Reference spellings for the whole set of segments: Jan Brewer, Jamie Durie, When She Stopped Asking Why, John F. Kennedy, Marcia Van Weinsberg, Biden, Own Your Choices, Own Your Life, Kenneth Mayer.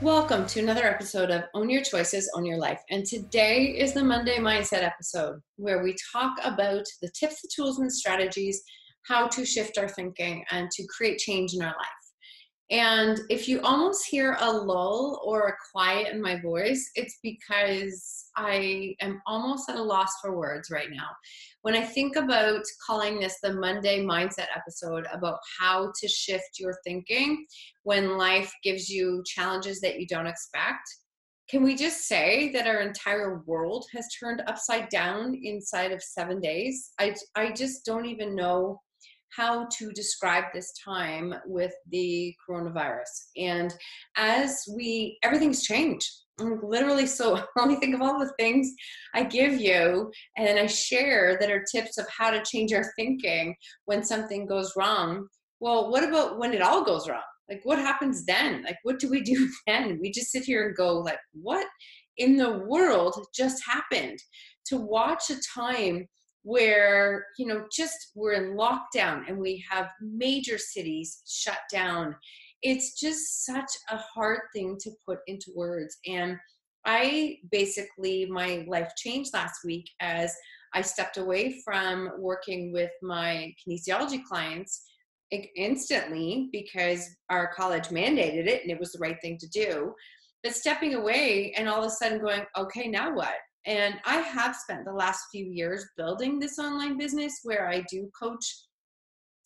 Welcome to another episode of Own Your Choices, Own Your Life. And today is the Monday Mindset episode where we talk about the tips, the tools, and the strategies, how to shift our thinking and to create change in our life. And if you almost hear a lull or a quiet in my voice, it's because I am almost at a loss for words right now. When I think about calling this the Monday Mindset episode about how to shift your thinking when life gives you challenges that you don't expect, can we just say that our entire world has turned upside down inside of 7 days? I just don't even know how to describe this time with the coronavirus. And everything's changed. Literally, so let me think of all the things I give you and I share that are tips of how to change our thinking when something goes wrong. Well, what about when it all goes wrong? Like, what happens then? Like, what do we do then? We just sit here and go like, what in the world just happened? To watch a time where, you know, just we're in lockdown and we have major cities shut down. It's just such a hard thing to put into words. And my life changed last week as I stepped away from working with my kinesiology clients instantly because our college mandated it and it was the right thing to do. But stepping away and all of a sudden going, okay, now what? And I have spent the last few years building this online business where I do coach,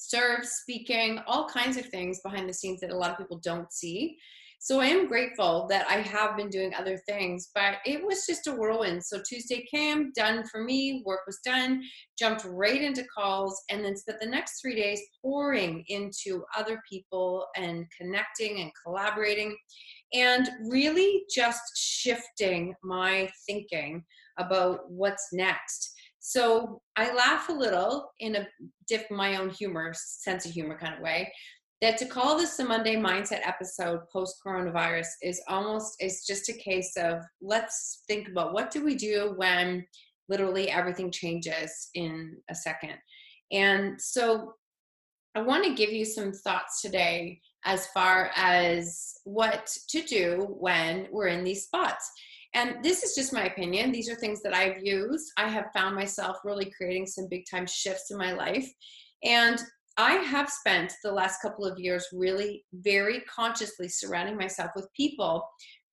serve, speaking, all kinds of things behind the scenes that a lot of people don't see. So I am grateful that I have been doing other things, but it was just a whirlwind. So Tuesday came, done for me, work was done, jumped right into calls, and then spent the next 3 days pouring into other people and connecting and collaborating. And really just shifting my thinking about what's next. So I laugh a little in a my own humor, sense of humor kind of way, that to call this the Monday Mindset episode post-coronavirus is it's just a case of let's think about what do we do when literally everything changes in a second. And so I want to give you some thoughts today as far as what to do when we're in these spots. And this is just my opinion. These are things that I've used. I have found myself really creating some big time shifts in my life. And I have spent the last couple of years really very consciously surrounding myself with people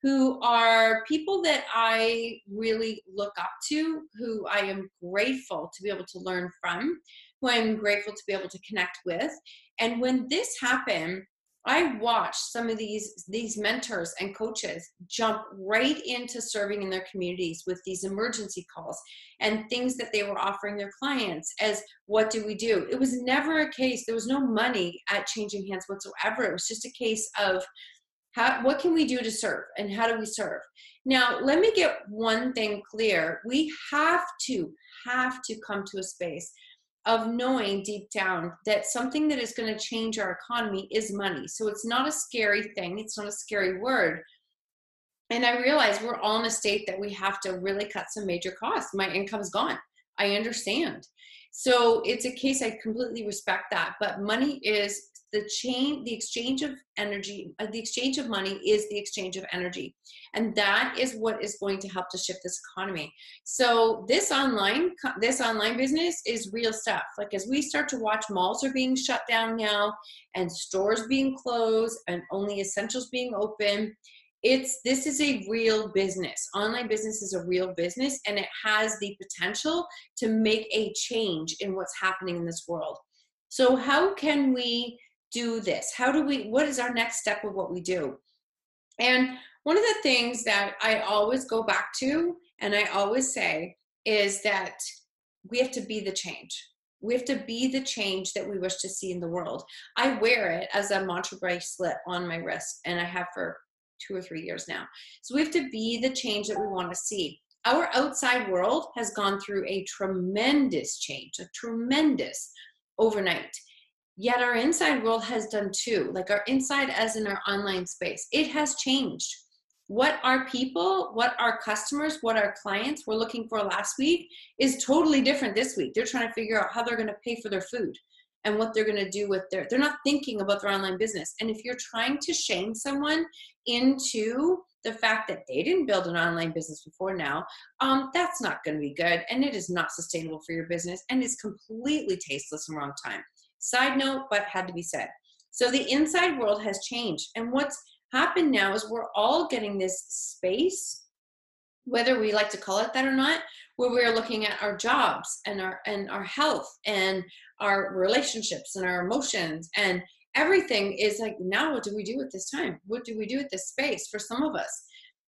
who are people that I really look up to, who I am grateful to be able to learn from, who I'm grateful to be able to connect with. And when this happened, I watched some of these mentors and coaches jump right into serving in their communities with these emergency calls and things that they were offering their clients as, what do we do? It was never a case, there was no money at changing hands whatsoever. It was just a case of what can we do to serve and how do we serve? Now, let me get one thing clear. We have to come to a space of knowing deep down that something that is going to change our economy is money. So it's not a scary thing. It's not a scary word. And I realize we're all in a state that we have to really cut some major costs. My income's gone. I understand. So it's a case I completely respect that. But money is the exchange of energy, the exchange of money is the exchange of energy. And that is what is going to help to shift this economy. So this online business is real stuff. Like, as we start to watch, malls are being shut down now and stores being closed and only essentials being open. This is a real business. Online business is a real business, and it has the potential to make a change in what's happening in this world. So how can we do this? What is our next step of what we do? And one of the things that I always go back to, and I always say, is that we have to be the change. We have to be the change that we wish to see in the world. I wear it as a mantra bracelet on my wrist, and I have for 2 or 3 years now. So we have to be the change that we want to see. Our outside world has gone through a tremendous change, a tremendous overnight. Yet our inside world has done too. Like, our inside, as in our online space, it has changed. What our people, what our customers, what our clients were looking for last week is totally different this week. They're trying to figure out how they're going to pay for their food and what they're going to do with they're not thinking about their online business. And if you're trying to shame someone into the fact that they didn't build an online business before now, that's not going to be good, and it is not sustainable for your business, and it's completely tasteless and wrong time. Side note, but had to be said. So the inside world has changed, and what's happened now is we're all getting this space, whether we like to call it that or not, where we're looking at our jobs and our health and our relationships and our emotions, and everything is like, now what do we do with this time? What do we do with this space for some of us?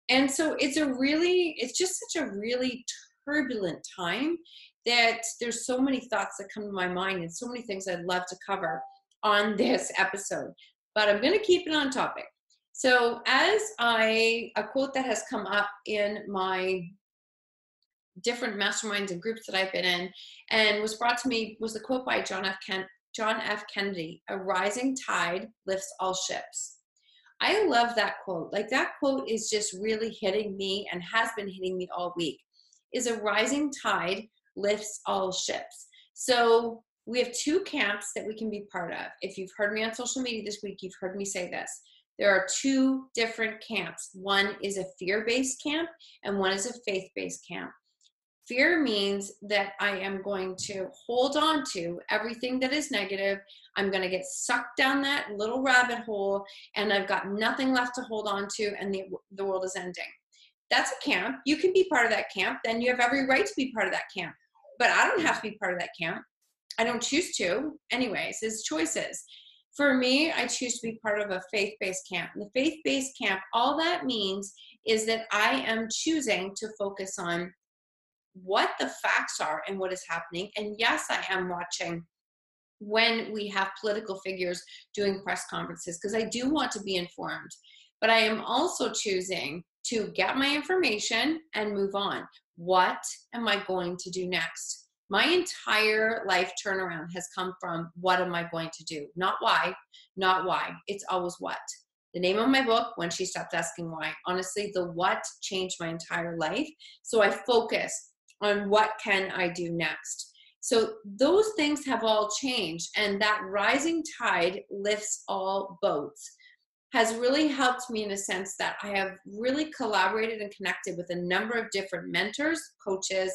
And so it's just such a really turbulent time that there's so many thoughts that come to my mind and so many things I'd love to cover on this episode, but I'm going to keep it on topic. So a quote that has come up in my different masterminds and groups that I've been in and was brought to me was the quote by John F. Kennedy, "A rising tide lifts all ships." I love that quote. Like, that quote is just really hitting me and has been hitting me all week, is a rising tide lifts all ships. So we have two camps that we can be part of. If you've heard me on social media this week, you've heard me say this. There are two different camps. One is a fear-based camp and one is a faith-based camp. Fear means that I am going to hold on to everything that is negative. I'm going to get sucked down that little rabbit hole, and I've got nothing left to hold on to, and the world is ending. That's a camp. You can be part of that camp. Then you have every right to be part of that camp. But I don't have to be part of that camp. I don't choose to. Anyways, it's choices. For me, I choose to be part of a faith-based camp. And the faith-based camp, all that means is that I am choosing to focus on what the facts are and what is happening. And yes, I am watching when we have political figures doing press conferences, because I do want to be informed, but I am also choosing to get my information and move on. What am I going to do next? My entire life turnaround has come from what am I going to do? Not why. It's always what. The name of my book, When She Stopped Asking Why. Honestly, the what changed my entire life. So I focused on what can I do next. So those things have all changed, and that rising tide lifts all boats has really helped me in a sense that I have really collaborated and connected with a number of different mentors, coaches,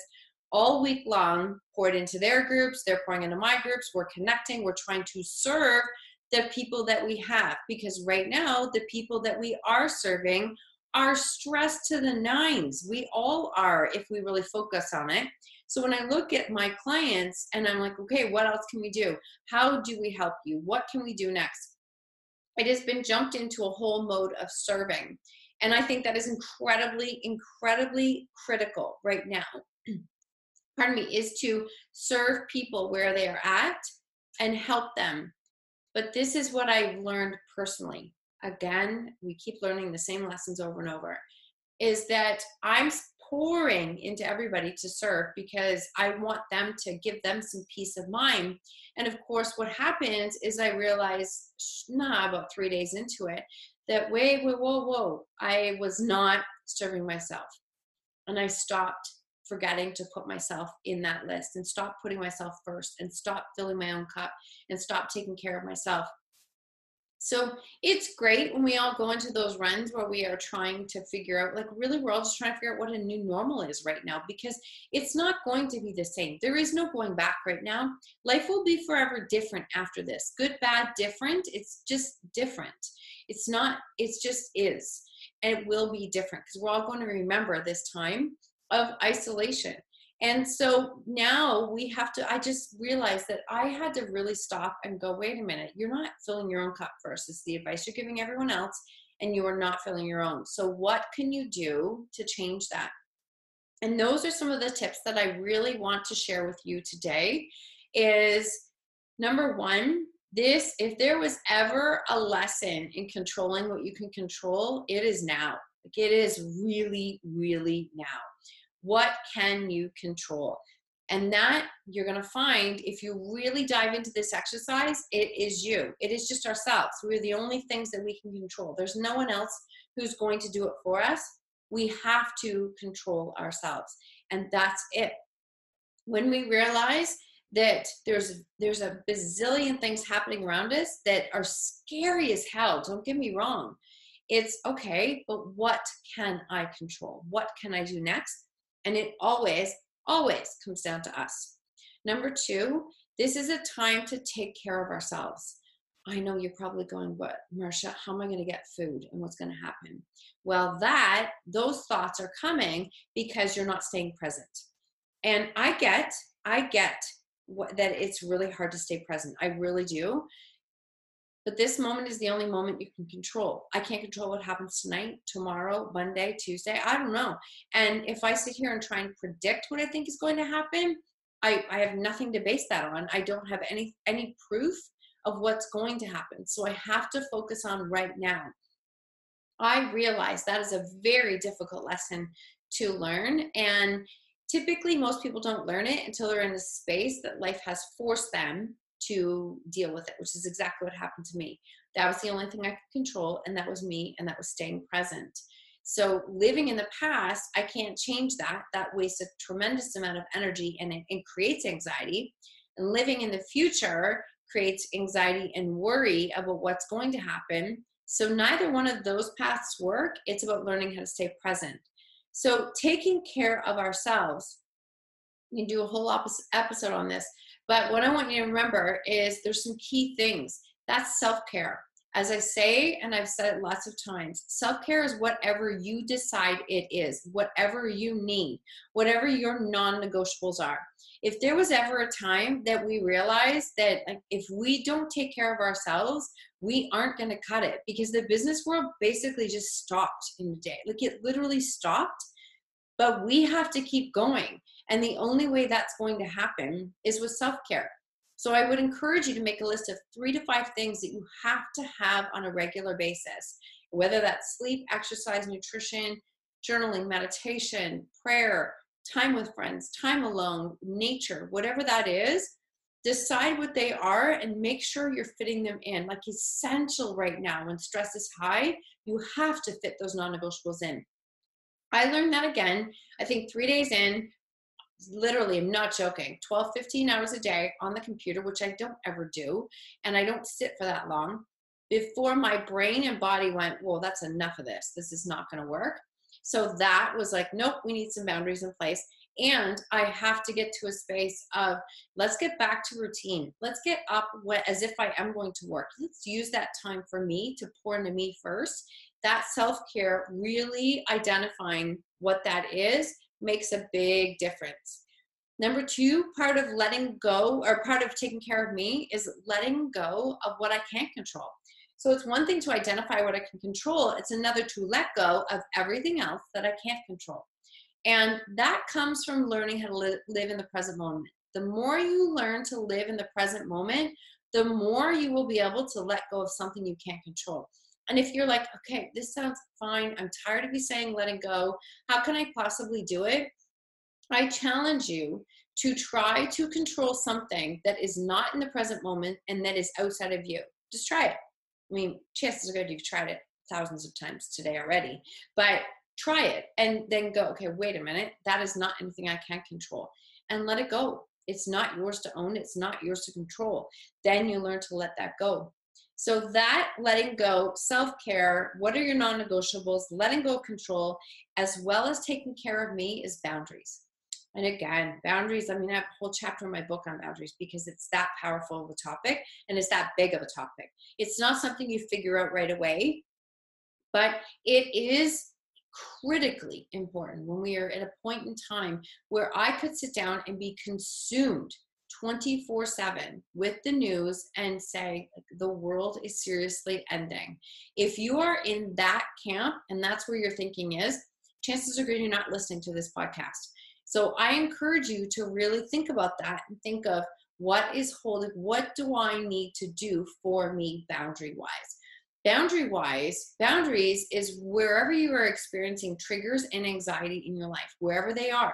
all week long, poured into their groups, they're pouring into my groups, we're connecting, we're trying to serve the people that we have, because right now, the people that we are serving are stressed to the nines. We all are, if we really focus on it. So when I look at my clients and I'm like, okay, what else can we do? How do we help you? What can we do next? It has been jumped into a whole mode of serving. And I think that is incredibly, incredibly critical right now, pardon me, is to serve people where they are at and help them. But this is what I've learned personally. Again, we keep learning the same lessons over and over, is that I'm pouring into everybody to serve because I want them to give them some peace of mind. And of course, what happens is I realized, about 3 days into it, that whoa, I was not serving myself. And I stopped forgetting to put myself in that list and stop putting myself first and stop filling my own cup and stop taking care of myself. So it's great when we all go into those runs where we are trying to figure out, like, really, we're all just trying to figure out what a new normal is right now, because it's not going to be the same. There is no going back right now. Life will be forever different after this. Good, bad, different. It's just different. It's not, it's just is. And it will be different because we're all going to remember this time of isolation. And so now we have to, I just realized that I had to really stop and go, wait a minute, you're not filling your own cup first. It's the advice you're giving everyone else, and you are not filling your own. So what can you do to change that? And those are some of the tips that I really want to share with you today. Is number one, this, if there was ever a lesson in controlling what you can control, it is now. Like, it is really, really now. What can you control? And that you're going to find, if you really dive into this exercise, it is you. It is just ourselves. We're the only things that we can control. There's no one else who's going to do it for us. We have to control ourselves. And that's it. When we realize that there's a bazillion things happening around us that are scary as hell, don't get me wrong. It's okay, but what can I control? What can I do next? And it always, always comes down to us. Number two, this is a time to take care of ourselves. I know you're probably going, what, Marcia, how am I going to get food and what's going to happen? Well, those thoughts are coming because you're not staying present. And I get that it's really hard to stay present. I really do. But this moment is the only moment you can control. I can't control what happens tonight, tomorrow, Monday, Tuesday. I don't know. And if I sit here and try and predict what I think is going to happen, I have nothing to base that on. I don't have any proof of what's going to happen. So I have to focus on right now. I realize that is a very difficult lesson to learn. And typically most people don't learn it until they're in a space that life has forced them to deal with it, which is exactly what happened to me. That was the only thing I could control, and that was me, and that was staying present. So living in the past, I can't change that. That wastes a tremendous amount of energy and it creates anxiety. And living in the future creates anxiety and worry about what's going to happen. So neither one of those paths work. It's about learning how to stay present. So taking care of ourselves, we can do a whole episode on this. But what I want you to remember is there's some key things. That's self-care. As I say, and I've said it lots of times, self-care is whatever you decide it is, whatever you need, whatever your non-negotiables are. If there was ever a time that we realized that, like, if we don't take care of ourselves, we aren't going to cut it, because the business world basically just stopped in the day. Like, it literally stopped, but we have to keep going. And the only way that's going to happen is with self-care. So I would encourage you to make a list of 3 to 5 things that you have to have on a regular basis, whether that's sleep, exercise, nutrition, journaling, meditation, prayer, time with friends, time alone, nature, whatever that is. Decide what they are and make sure you're fitting them in. Like, essential right now when stress is high, you have to fit those non-negotiables in. I learned that again, I think 3 days in, literally, I'm not joking, 12, 15 hours a day on the computer, which I don't ever do, and I don't sit for that long, before my brain and body went, well, that's enough of this. This is not going to work. So that was like, nope, we need some boundaries in place. And I have to get to a space of, let's get back to routine. Let's get up as if I am going to work. Let's use that time for me to pour into me first. That self-care, really identifying what that is, makes a big difference. Number two, part of letting go, or part of taking care of me, is letting go of what I can't control. So it's one thing to identify what I can control. It's another to let go of everything else that I can't control. And that comes from learning how to live in the present moment. The more you learn to live in the present moment, the more you will be able to let go of something you can't control. And if you're like, okay, this sounds fine, I'm tired of you saying letting go, how can I possibly do it? I challenge you to try to control something that is not in the present moment and that is outside of you. Just try it. I mean, chances are good you've tried it thousands of times today already, but try it and then go, okay, wait a minute, that is not anything I can control, and let it go. It's not yours to own. It's not yours to control. Then you learn to let that go. So that letting go, self-care, what are your non-negotiables, letting go of control, as well as taking care of me is boundaries. And again, boundaries, I mean, I have a whole chapter in my book on boundaries because it's that powerful of a topic and it's that big of a topic. It's not something you figure out right away, but it is critically important when we are at a point in time where I could sit down and be consumed 24/7 with the news and say, the world is seriously ending. If you are in that camp and that's where your thinking is, chances are good you're not listening to this podcast. So I encourage you to really think about that and think of what is holding, what do I need to do for me boundary-wise? Boundary-wise, boundaries is wherever you are experiencing triggers and anxiety in your life, wherever they are.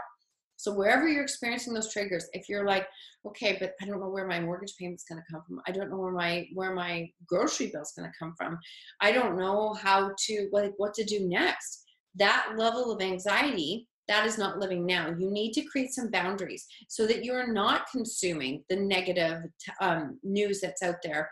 So wherever you're experiencing those triggers, if you're like, okay, but I don't know where my mortgage payment's going to come from. I don't know where my grocery bill's going to come from. I don't know how to, like, what to do next. That level of anxiety, that is not living now. You need to create some boundaries so that you are not consuming the negative news that's out there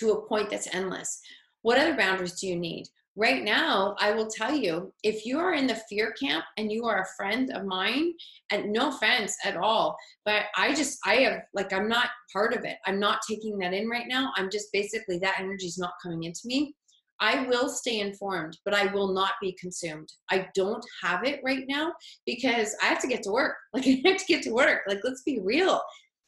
to a point that's endless. What other boundaries do you need? Right now, I will tell you, if you are in the fear camp and you are a friend of mine, and no offense at all, but I'm not part of it. I'm not taking that in right now. I'm just basically, that energy is not coming into me. I will stay informed, but I will not be consumed. I don't have it right now because I have to get to work. Let's be real.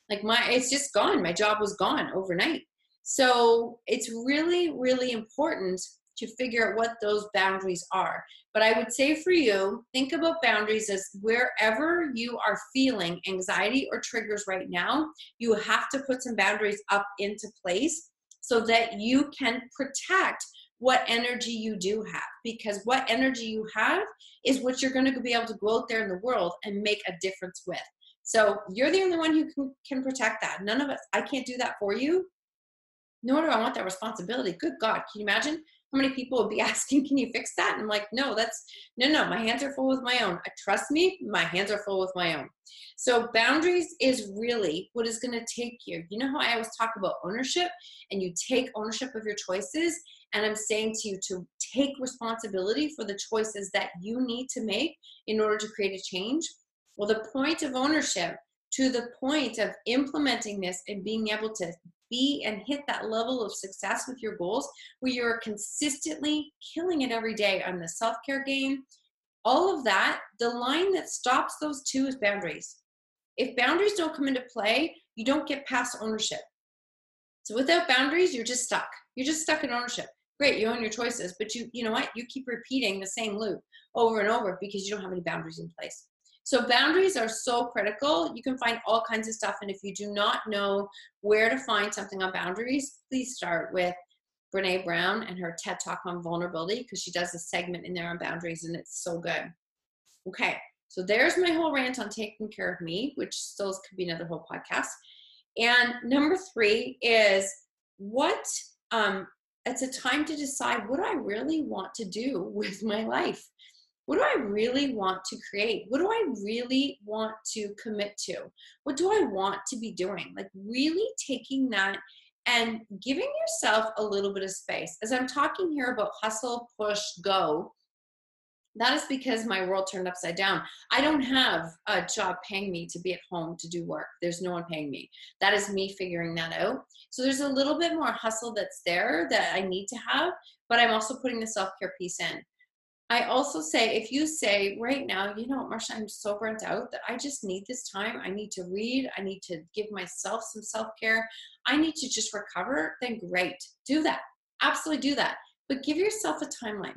It's just gone. My job was gone overnight. So it's really, really important to figure out what those boundaries are. But I would say for you, think about boundaries as wherever you are feeling anxiety or triggers right now, you have to put some boundaries up into place so that you can protect what energy you do have. Because what energy you have is what you're going to be able to go out there in the world and make a difference with. So you're the only one who can protect that. None of us, I can't do that for you. Nor do I want that responsibility. Good God, can you imagine how many people would be asking, can you fix that? And I'm like, no, my hands are full with my own. Trust me, my hands are full with my own. So boundaries is really what is going to take you. You know how I always talk about ownership, and you take ownership of your choices, and I'm saying to you to take responsibility for the choices that you need to make in order to create a change. Well, the point of ownership to the point of implementing this and being able to be and hit that level of success with your goals where you're consistently killing it every day on the self-care game, all of that, the line that stops those two is boundaries. If boundaries don't come into play, you don't get past ownership. So without boundaries, you're just stuck. You're just stuck in ownership. Great, you own your choices, but you know what? You keep repeating the same loop over and over because you don't have any boundaries in place. So boundaries are so critical. You can find all kinds of stuff. And if you do not know where to find something on boundaries, please start with Brené Brown and her TED Talk on vulnerability, because she does a segment in there on boundaries and it's so good. Okay, so there's my whole rant on taking care of me, which still could be another whole podcast. And number 3 is it's a time to decide what I really want to do with my life. What do I really want to create? What do I really want to commit to? What do I want to be doing? Like really taking that and giving yourself a little bit of space. As I'm talking here about hustle, push, go, that is because my world turned upside down. I don't have a job paying me to be at home to do work. There's no one paying me. That is me figuring that out. So there's a little bit more hustle that's there that I need to have, but I'm also putting the self-care piece in. I also say, if you say right now, you know, Marcia, I'm so burnt out that I just need this time. I need to read. I need to give myself some self-care. I need to just recover. Then great. Do that. Absolutely do that. But give yourself a timeline.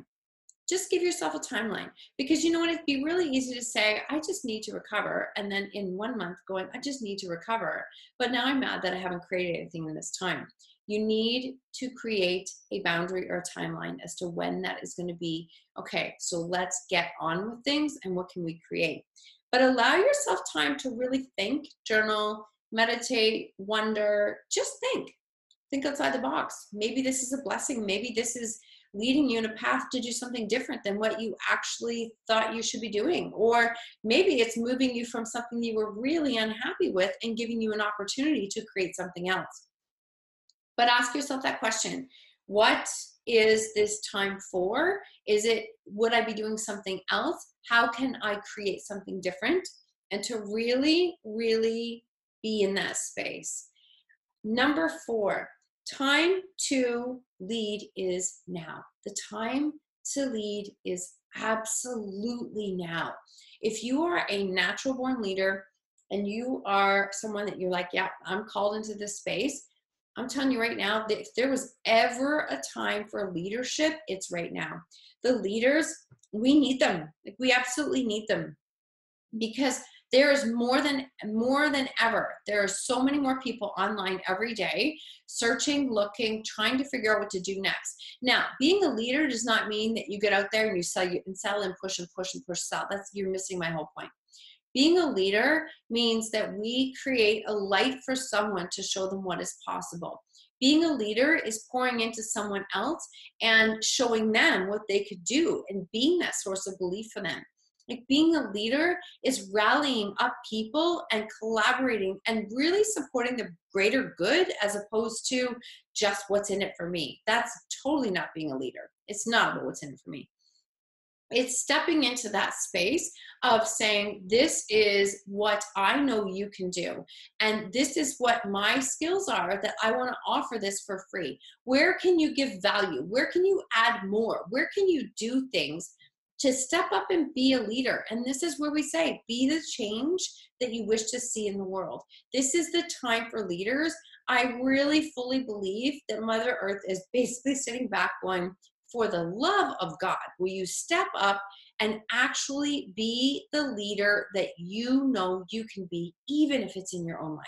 Just give yourself a timeline, because you know what? It'd be really easy to say, I just need to recover. And then in 1 month going, I just need to recover. But now I'm mad that I haven't created anything in this time. You need to create a boundary or a timeline as to when that is going to be. Okay, so let's get on with things and what can we create? But allow yourself time to really think, journal, meditate, wonder, just think. Think outside the box. Maybe this is a blessing. Maybe this is leading you in a path to do something different than what you actually thought you should be doing. Or maybe it's moving you from something you were really unhappy with and giving you an opportunity to create something else. But ask yourself that question. What is this time for? Is it, would I be doing something else? How can I create something different? And to really, really be in that space. Number 4, time to lead is now. The time to lead is absolutely now. If you are a natural born leader and you are someone that you're like, yeah, I'm called into this space, I'm telling you right now that if there was ever a time for leadership, it's right now. The leaders, we need them. Like, we absolutely need them, because there is more than ever. There are so many more people online every day, searching, looking, trying to figure out what to do next. Now, being a leader does not mean that you get out there and you sell and push and push and push, sell. That's, you're missing my whole point. Being a leader means that we create a light for someone to show them what is possible. Being a leader is pouring into someone else and showing them what they could do and being that source of belief for them. Like, being a leader is rallying up people and collaborating and really supporting the greater good, as opposed to just what's in it for me. That's totally not being a leader. It's not about what's in it for me. It's stepping into that space of saying, this is what I know you can do, and this is what my skills are that I want to offer this for free. Where can you give value? Where can you add more? Where can you do things to step up and be a leader? And this is where we say, be the change that you wish to see in the world. This is the time for leaders. I really fully believe that Mother Earth is basically sitting back going, for the love of God, will you step up and actually be the leader that you know you can be, even if it's in your own life?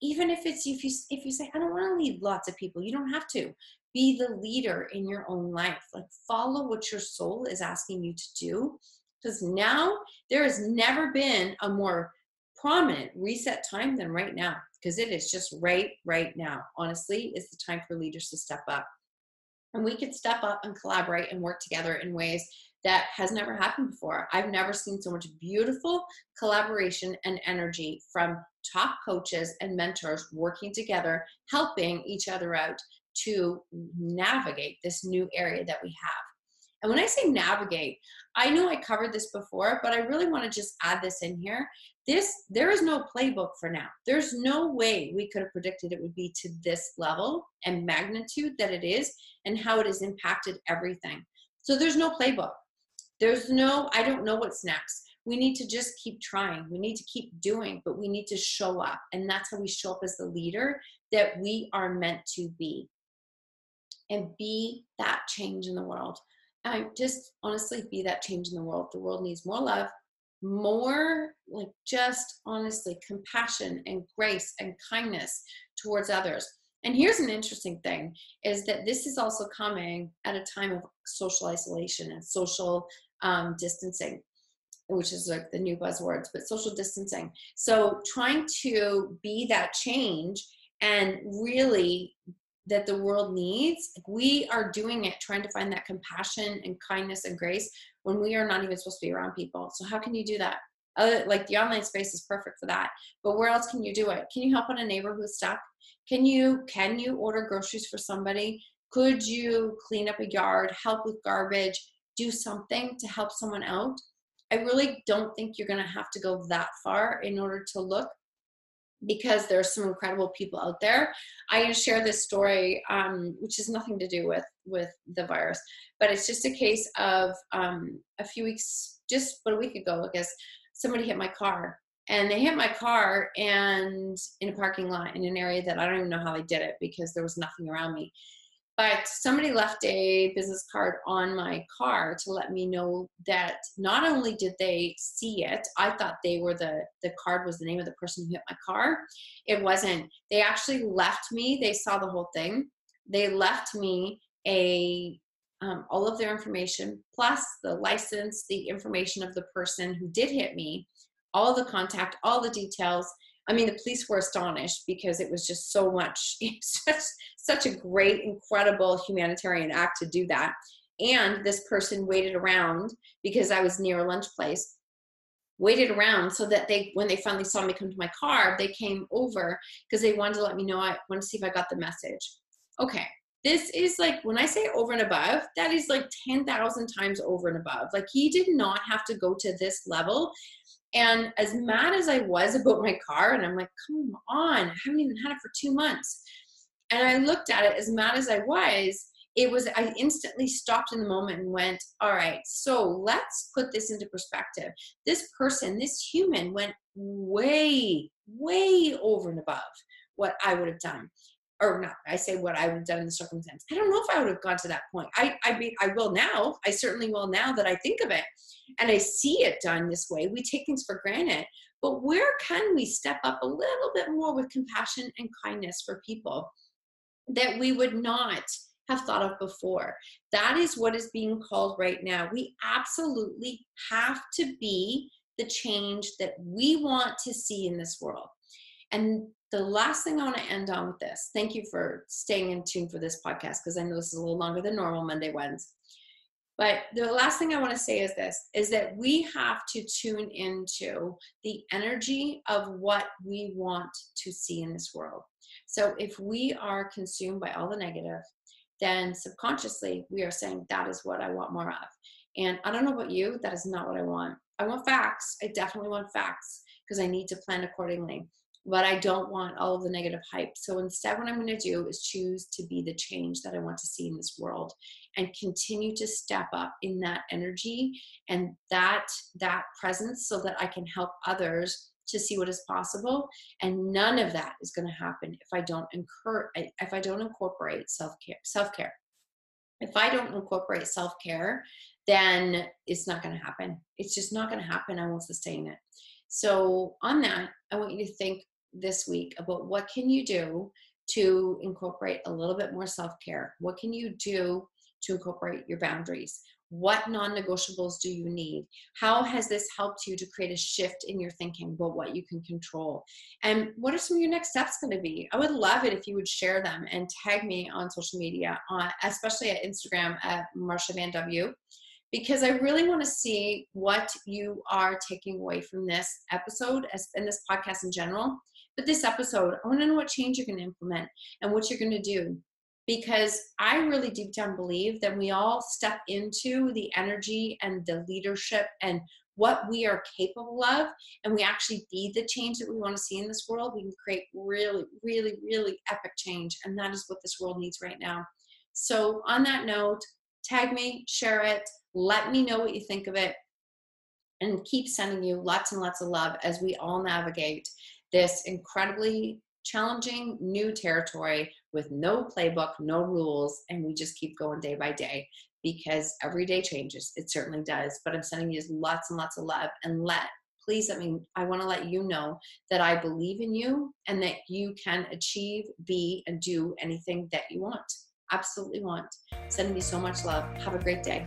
Even if it's, if you say, I don't want to lead lots of people, you don't have to. Be the leader in your own life. Like, follow what your soul is asking you to do. Because now, there has never been a more prominent reset time than right now. Because it is just right now. Honestly, it's the time for leaders to step up. And we can step up and collaborate and work together in ways that has never happened before. I've never seen so much beautiful collaboration and energy from top coaches and mentors working together, helping each other out to navigate this new area that we have. And when I say navigate, I know I covered this before, but I really want to just add this in here. There is no playbook for now. There's no way we could have predicted it would be to this level and magnitude that it is and how it has impacted everything. So there's no playbook. There's no, I don't know what's next. We need to just keep trying. We need to keep doing, but we need to show up. And that's how we show up as the leader that we are meant to be. And be that change in the world. I just honestly, be that change in the world. The world needs more love, more, like, just honestly compassion and grace and kindness towards others. And here's an interesting thing, is that this is also coming at a time of social isolation and social distancing, which is like the new buzzwords, but social distancing. So trying to be that change and really that the world needs, we are doing it, trying to find that compassion and kindness and grace when we are not even supposed to be around people. So how can you do that? Like, the online space is perfect for that, but where else can you do it? Can you help out a neighbor who's stuck? Can you order groceries for somebody? Could you clean up a yard, help with garbage, do something to help someone out? I really don't think you're gonna have to go that far in order to look, because there's some incredible people out there. I can share this story, which has nothing to do with the virus, but it's just a case of a few weeks, just about a week ago, I guess, somebody hit my car. And they hit my car and in a parking lot in an area that I don't even know how they did it, because there was nothing around me. But somebody left a business card on my car to let me know that not only did they see it, I thought they were the card was the name of the person who hit my car. It wasn't. They actually left me, they saw the whole thing. They left me all of their information, plus the license, the information of the person who did hit me, all the contact, all the details. I mean, the police were astonished, because it was just so much, such a great, incredible humanitarian act to do that. And this person waited around, because I was near a lunch place, waited around so that they, when they finally saw me come to my car, they came over because they wanted to let me know, I wanted to see if I got the message. Okay. This is like, when I say over and above, that is like 10,000 times over and above. Like, he did not have to go to this level. And as mad as I was about my car, and I'm like, come on, I haven't even had it for 2 months. And I looked at it, as mad as I was, I instantly stopped in the moment and went, all right, so let's put this into perspective. This person, this human went way, way over and above what I would have done. Or not, I say what I would have done in the circumstance. I don't know if I would have gone to that point. I mean, I will now. I certainly will now that I think of it. And I see it done this way. We take things for granted. But where can we step up a little bit more with compassion and kindness for people that we would not have thought of before? That is what is being called right now. We absolutely have to be the change that we want to see in this world. And the last thing I want to end on with this, thank you for staying in tune for this podcast, because I know this is a little longer than normal Monday ones. But the last thing I want to say is this, is that we have to tune into the energy of what we want to see in this world. So if we are consumed by all the negative, then subconsciously we are saying, that is what I want more of. And I don't know about you, that is not what I want. I want facts. I definitely want facts because I need to plan accordingly. But I don't want all of the negative hype. So instead, what I'm going to do is choose to be the change that I want to see in this world and continue to step up in that energy and that presence so that I can help others to see what is possible. And none of that is going to happen if I don't incorporate self-care. If I don't incorporate self-care, then it's not going to happen. It's just not going to happen. I won't sustain it. So on that, I want you to think this week about what can you do to incorporate a little bit more self-care? What can you do to incorporate your boundaries? What non-negotiables do you need? How has this helped you to create a shift in your thinking about what you can control? And what are some of your next steps going to be? I would love it if you would share them and tag me on social media, especially at Instagram at Marcia Van W. Because I really want to see what you are taking away from this episode and this podcast in general. But this episode, I want to know what change you're going to implement and what you're going to do. Because I really deep down believe that we all step into the energy and the leadership and what we are capable of, and we actually be the change that we want to see in this world. We can create really, really, really epic change. And that is what this world needs right now. So on that note, tag me, share it. Let me know what you think of it, and keep sending you lots and lots of love as we all navigate this incredibly challenging new territory with no playbook, no rules, and we just keep going day by day because every day changes. It certainly does, but I'm sending you lots and lots of love, and I want to let you know that I believe in you and that you can achieve, be, and do anything that you want, absolutely want. Sending you so much love. Have a great day.